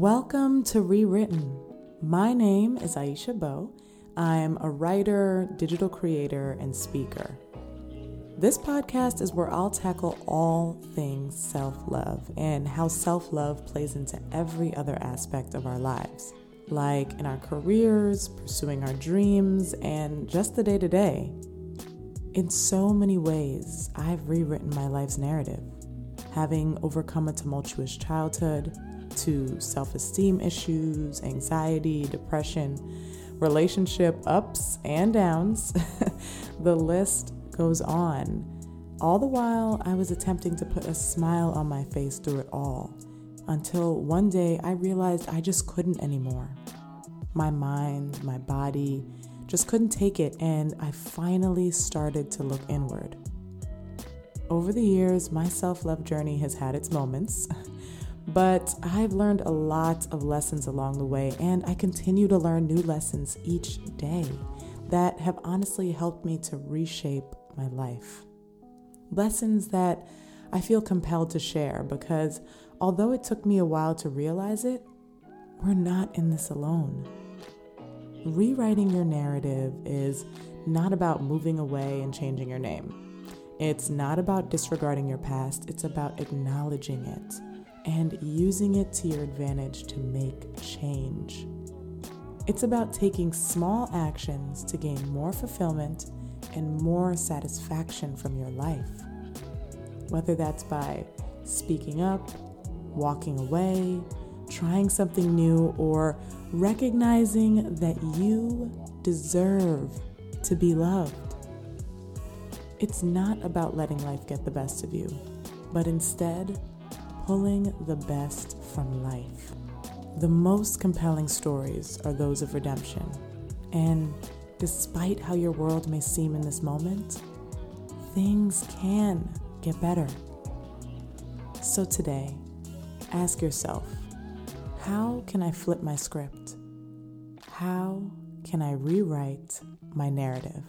Welcome to Rewritten. My name is Aisha Bowe. I'm a writer, digital creator, and speaker. This podcast is where I'll tackle all things self-love and how self-love plays into every other aspect of our lives, like in our careers, pursuing our dreams, and just the day-to-day. In so many ways, I've rewritten my life's narrative, having overcome a tumultuous childhood, to self-esteem issues, anxiety, depression, relationship ups and downs. The list goes on. All the while, I was attempting to put a smile on my face through it all, until one day I realized I just couldn't anymore. My mind, my body, just couldn't take it, and I finally started to look inward. Over the years, my self-love journey has had its moments, but I've learned a lot of lessons along the way, and I continue to learn new lessons each day that have honestly helped me to reshape my life. Lessons that I feel compelled to share because although it took me a while to realize it, we're not in this alone. Rewriting your narrative is not about moving away and changing your name. It's not about disregarding your past. It's about acknowledging it and using it to your advantage to make change. It's about taking small actions to gain more fulfillment and more satisfaction from your life. Whether that's by speaking up, walking away, trying something new, or recognizing that you deserve to be loved. It's not about letting life get the best of you, but instead, pulling the best from life. The most compelling stories are those of redemption. And despite how your world may seem in this moment, things can get better. So today, ask yourself, how can I flip my script? How can I rewrite my narrative?